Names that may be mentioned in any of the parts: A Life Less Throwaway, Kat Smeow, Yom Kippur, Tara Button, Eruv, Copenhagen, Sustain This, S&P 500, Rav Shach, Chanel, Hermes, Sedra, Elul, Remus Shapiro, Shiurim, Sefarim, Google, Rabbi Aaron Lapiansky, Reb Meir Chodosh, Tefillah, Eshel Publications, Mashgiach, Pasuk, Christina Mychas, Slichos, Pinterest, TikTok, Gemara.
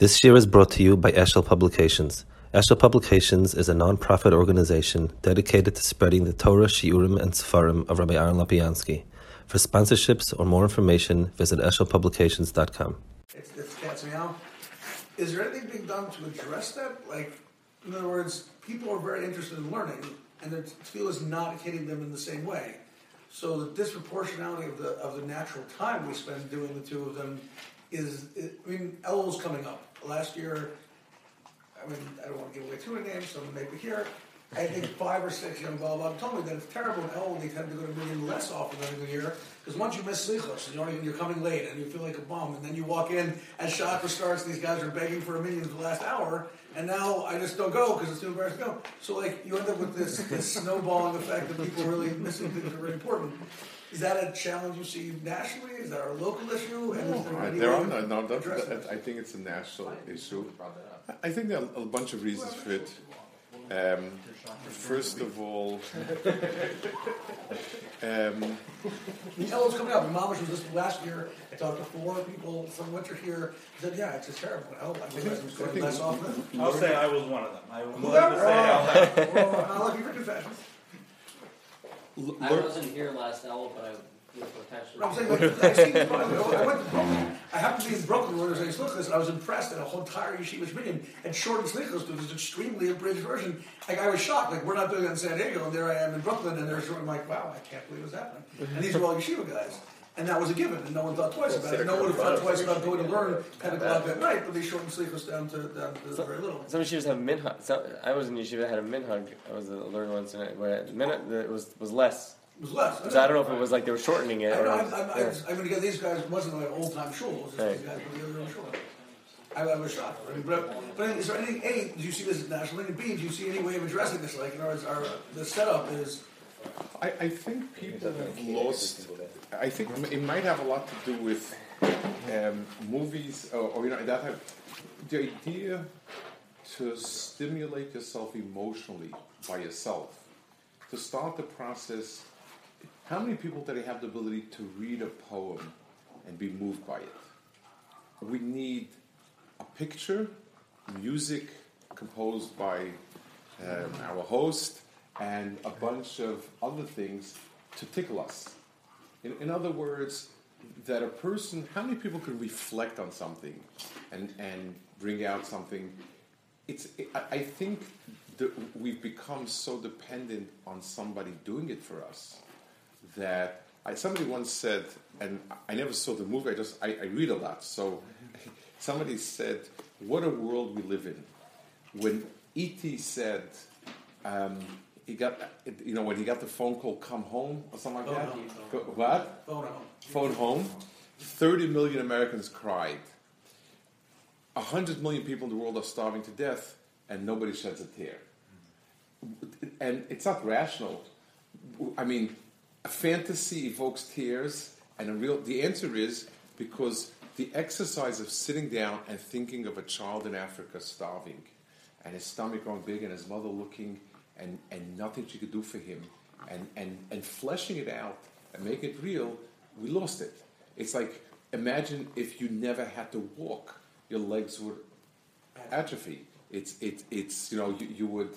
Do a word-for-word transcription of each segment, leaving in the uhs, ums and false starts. This year is brought to you by Eshel Publications. Eshel Publications is a non-profit organization dedicated to spreading the Torah, Shiurim, and Sefarim of Rabbi Aaron Lapiansky. For sponsorships or more information, visit eshel publications dot com. It's, it's Kat Smeow. Is there anything being done to address that? Like, in other words, people are very interested in learning, and their tefillah is not hitting them in the same way. So the disproportionality of the of the natural time we spend doing the two of them is, it, I mean, Elul's coming up. Last year, I mean, I don't want to give away too many names, so I'm going to make it here. I think five or six young Balabab told me that it's terrible in Elul, they tend to go to Minyan less often than every year, because once you miss Slichos, you know, you're coming late, and you feel like a bum, and then you walk in, and Shachar starts, and these guys are begging for a Minyan for the last hour, and now I just don't go, because it's too embarrassing to go. So, like, you end up with this, this snowballing effect of people really missing things that are really important. Is that a challenge you see nationally? Is that a local issue? And no, right. there are, no, no that, I think it's a national issue. I think there are a bunch of reasons for it. Um, first of all, um, the Elul's coming up. Mamash was just last year. I talked to four people from winter here. I said, "Yeah, it's just terrible." Elul, I think, I think, going less often. I'll say I was one of them. I was one of them. I'll look at your confessions. L- I wasn't here last Elul, but I was potentially. I'm saying, like, I went to Brooklyn. I happened to be in Brooklyn when I was in Slichos, and I was impressed that a whole entire yeshivish minion had shortened Slichos to this extremely abridged version. Like, I was shocked. Like, we're not doing that in San Diego, and there I am in Brooklyn, and they're sort of like, wow, I can't believe what's happening. And these were all yeshiva guys. And that was a given, and no one thought twice about it. No one thought twice about going to learn ten o'clock that night, but they shortened Slichos down to, down to so, very little. Some yeshivas have minhag. So, I was in yeshiva that had a minhag. I was the learned one tonight, where minhag it was was less. It was less. I, so I don't know if it was like they were shortening it. I know, or, I'm, I'm, yeah. I mean, these guys wasn't like old time shul. It was just right. These guys were the original shul. I, I was shocked. I mean, but but is there any, A, do you see this as national? And B, do you see any way of addressing this? Like, in other words, our the setup is. I, I think people have lost. I think it might have a lot to do with um, movies, or, or you know, that have, the idea to stimulate yourself emotionally by yourself, to start the process. How many people today have the ability to read a poem and be moved by it? We need a picture, music composed by um, our host, and a bunch of other things to tickle us. In, in other words, that a person, how many people can reflect on something and, and bring out something? It's. It, I think that we've become so dependent on somebody doing it for us that I, somebody once said, and I never saw the movie, I just I, I read a lot. So somebody said, "What a world we live in." When E T said. Um, He got, you know, when he got the phone call, come home or something like that. Phone home. What? Phone home. Phone home. Thirty million Americans cried. A hundred million people in the world are starving to death, and nobody sheds a tear. And it's not rational. I mean, a fantasy evokes tears, and a real. The answer is because the exercise of sitting down and thinking of a child in Africa starving, and his stomach growing big, and his mother looking. And, and nothing she could do for him, and, and, and fleshing it out and making it real, we lost it. It's like, imagine if you never had to walk, your legs would atrophy. It's, it, it's you know, you, you would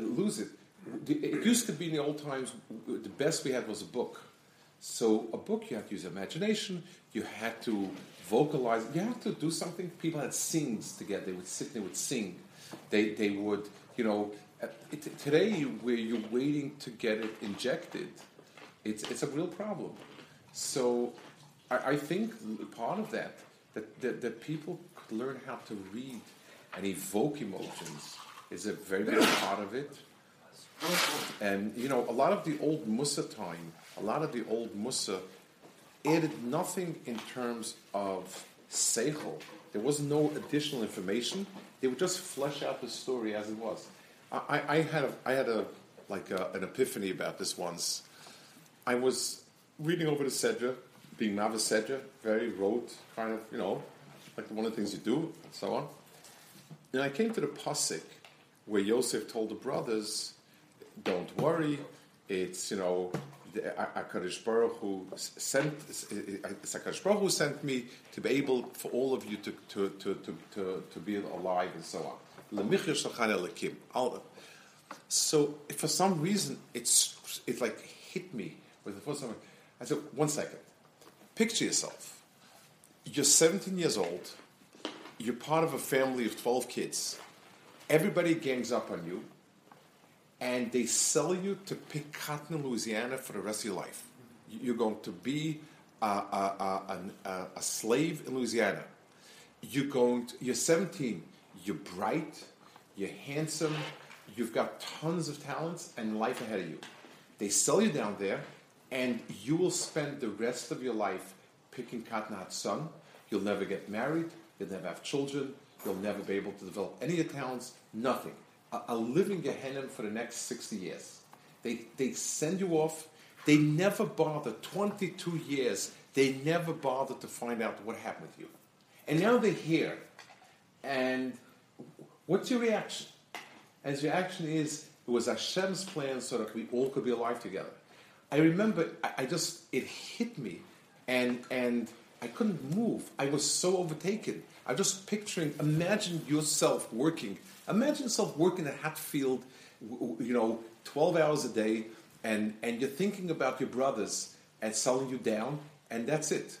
lose it. It used to be in the old times, the best we had was a book. So a book, you had to use imagination, you had to vocalize, you had to do something. People had sings together, they would sit, they would sing. They, they would, you know... Uh, it, today, you, where you're waiting to get it injected, it's it's a real problem. So, I, I think part of that that, that that people could learn how to read and evoke emotions is a very big part of it. And you know, a lot of the old Musa time, a lot of the old Musa added nothing in terms of seichel. There was no additional information. They would just flesh out the story as it was. I, I had a, I had a like a, an epiphany about this once. I was reading over the Sedra, being Mava Sedra, very rote, kind of, you know, like one of the things you do, and so on. And I came to the Pasuk where Yosef told the brothers, don't worry, it's, you know, HaKadosh Baruch Hu sent, it's HaKadosh Baruch Hu sent me to be able for all of you to to to to, to, to be alive and so on. So for some reason it's it like hit me with the first time. I said, one second. Picture yourself. You're seventeen years old. You're part of a family of twelve kids. Everybody gangs up on you, and they sell you to pick cotton in Louisiana for the rest of your life. You're going to be a, a, a, a, a slave in Louisiana. You're going to, you're seventeen. You're bright. You're handsome. You've got tons of talents and life ahead of you. They sell you down there, and you will spend the rest of your life picking cotton hot sun. You'll never get married. You'll never have children. You'll never be able to develop any of your talents. Nothing. A, a living Gehenna for the next sixty years. They they send you off. They never bother. twenty-two years. They never bother to find out what happened with you. And now they're here. And what's your reaction? And your reaction is, it was Hashem's plan so that we all could be alive together. I remember, I, I just, it hit me. And and I couldn't move. I was so overtaken. I was just picturing, imagine yourself working. Imagine yourself working at Hatfield, you know, twelve hours a day, and, and you're thinking about your brothers and selling you down, and that's it.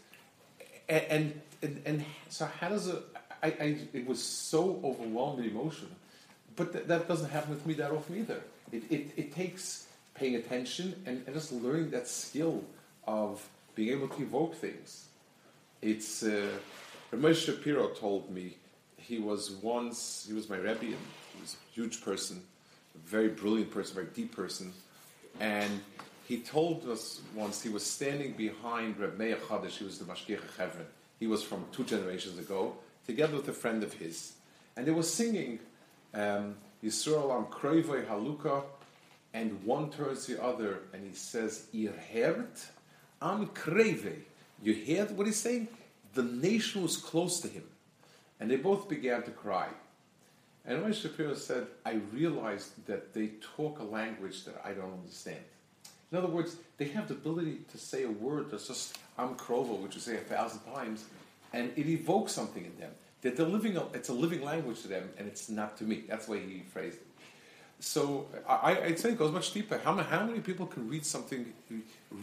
And and, and, and so how does it, I, I, it was so overwhelmed with emotion. But th- that doesn't happen with me that often either. It, it, it takes paying attention and, and just learning that skill of being able to evoke things. It's uh, Remus Shapiro told me he was once he was my Rebbe, and he was a huge person, a very brilliant person, very deep person, and he told us once he was standing behind Reb Meir Chodosh. He was the Mashgiach Chevron. He was from two generations ago, together with a friend of his, and they were singing um, Yisrael Am Kroivei Haluka, and one turns the other, and he says, "Ir hert Am Kroivei." You hear what he's saying? The nation was close to him. And they both began to cry. And Rabbi Shapiro said, I realized that they talk a language that I don't understand. In other words, they have the ability to say a word that's just Am Krovo, which you say a thousand times, and it evokes something in them. That they're living, it's a living language to them, and it's not to me. That's the way he phrased it. So I, I'd say it goes much deeper. How, how many people can read something,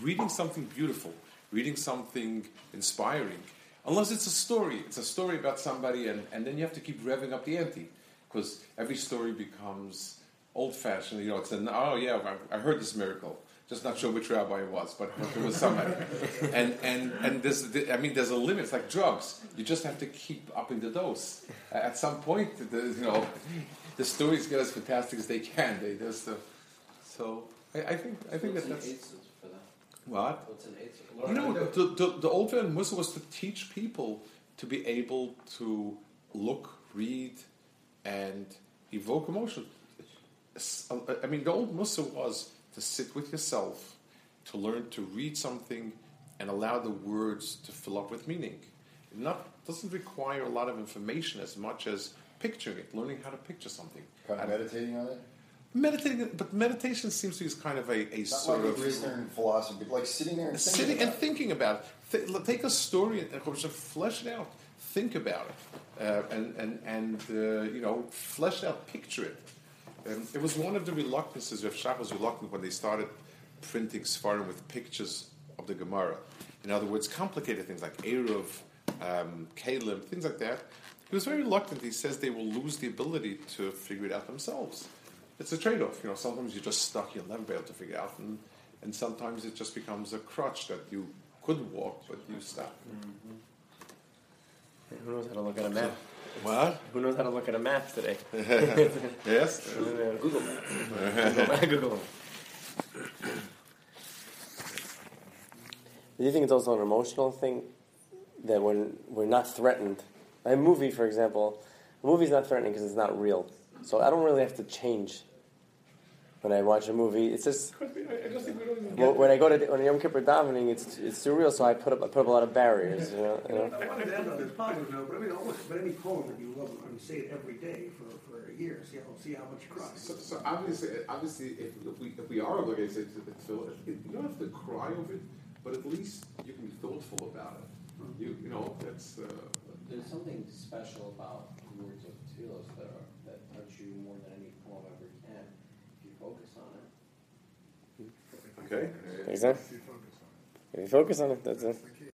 reading something beautiful, reading something inspiring, unless it's a story. It's a story about somebody, and, and then you have to keep revving up the ante, because every story becomes old-fashioned. You know, it's an, oh, yeah, I heard this miracle. Just not sure which rabbi it was, but it was somebody. and and, and there's, I mean, there's a limit. It's like drugs. You just have to keep upping the dose. At some point, the, you know, the stories get as fantastic as they can. They just, uh, so I, I think I think that that's... What? You know, the, the, the old man Musa was to teach people to be able to look, read, and evoke emotion. I mean, the old Musa was to sit with yourself, to learn to read something, and allow the words to fill up with meaning. It not doesn't require a lot of information as much as picturing it, learning how to picture something. Kind of meditating on it? Meditating, but meditation seems to be kind of a, a sort like of reasoning philosophy, like sitting there and thinking sitting about and it. thinking about it. Th- take a story and of course flesh it out, think about it, uh, and and and uh, you know, flesh it out, picture it. And it was one of the reluctances. Rav Shach was reluctant when they started printing Sfarim with pictures of the Gemara. In other words, complicated things like Eruv, um, Kalim, things like that. He was very reluctant. He says they will lose the ability to figure it out themselves. It's a trade-off, you know. Sometimes you're just stuck; you'll never be able to figure it out, and, and sometimes it just becomes a crutch that you could walk, but you stop. Mm-hmm. Who knows how to look at a map? What? Who knows how to look at a map today? Yes. Google map. Google map. Do you think it's also an emotional thing that when we're not threatened? A movie, for example, a movie's not threatening because it's not real. So I don't really have to change when I watch a movie. It's just I, I just think we don't even well, when I go to when Yom Kippur davening, it's it's surreal. So I put up I put up a lot of barriers. You know. You know? I want to add on this positive note, but I mean, almost but any poem that you love, when you say it every day for, for a year, see how see how much you cry. So, so obviously, obviously, if, if we if we are obligated to the tefillah, you don't have to cry over it, but at least you can be thoughtful about it. Mm-hmm. You you know that's. Uh, There's something special about the words of tefillos that are, that touch you more than any poem ever can if you focus on it. Okay. Exactly. If you focus on it. If you focus on it, that's it.